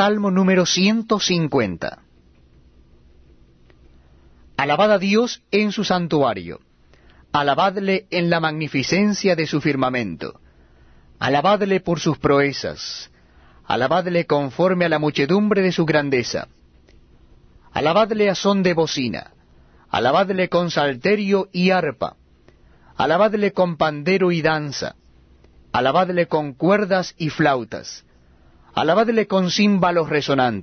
Salmo número 150. Alabad a Dios en su santuario. Alabadle en la magnificencia de su firmamento. Alabadle por sus proezas. Alabadle conforme a la muchedumbre de su grandeza. Alabadle a son de bocina. Alabadle con salterio y arpa. Alabadle con pandero y danza. Alabadle con cuerdas y flautas. Alabadle con címbalos resonantes.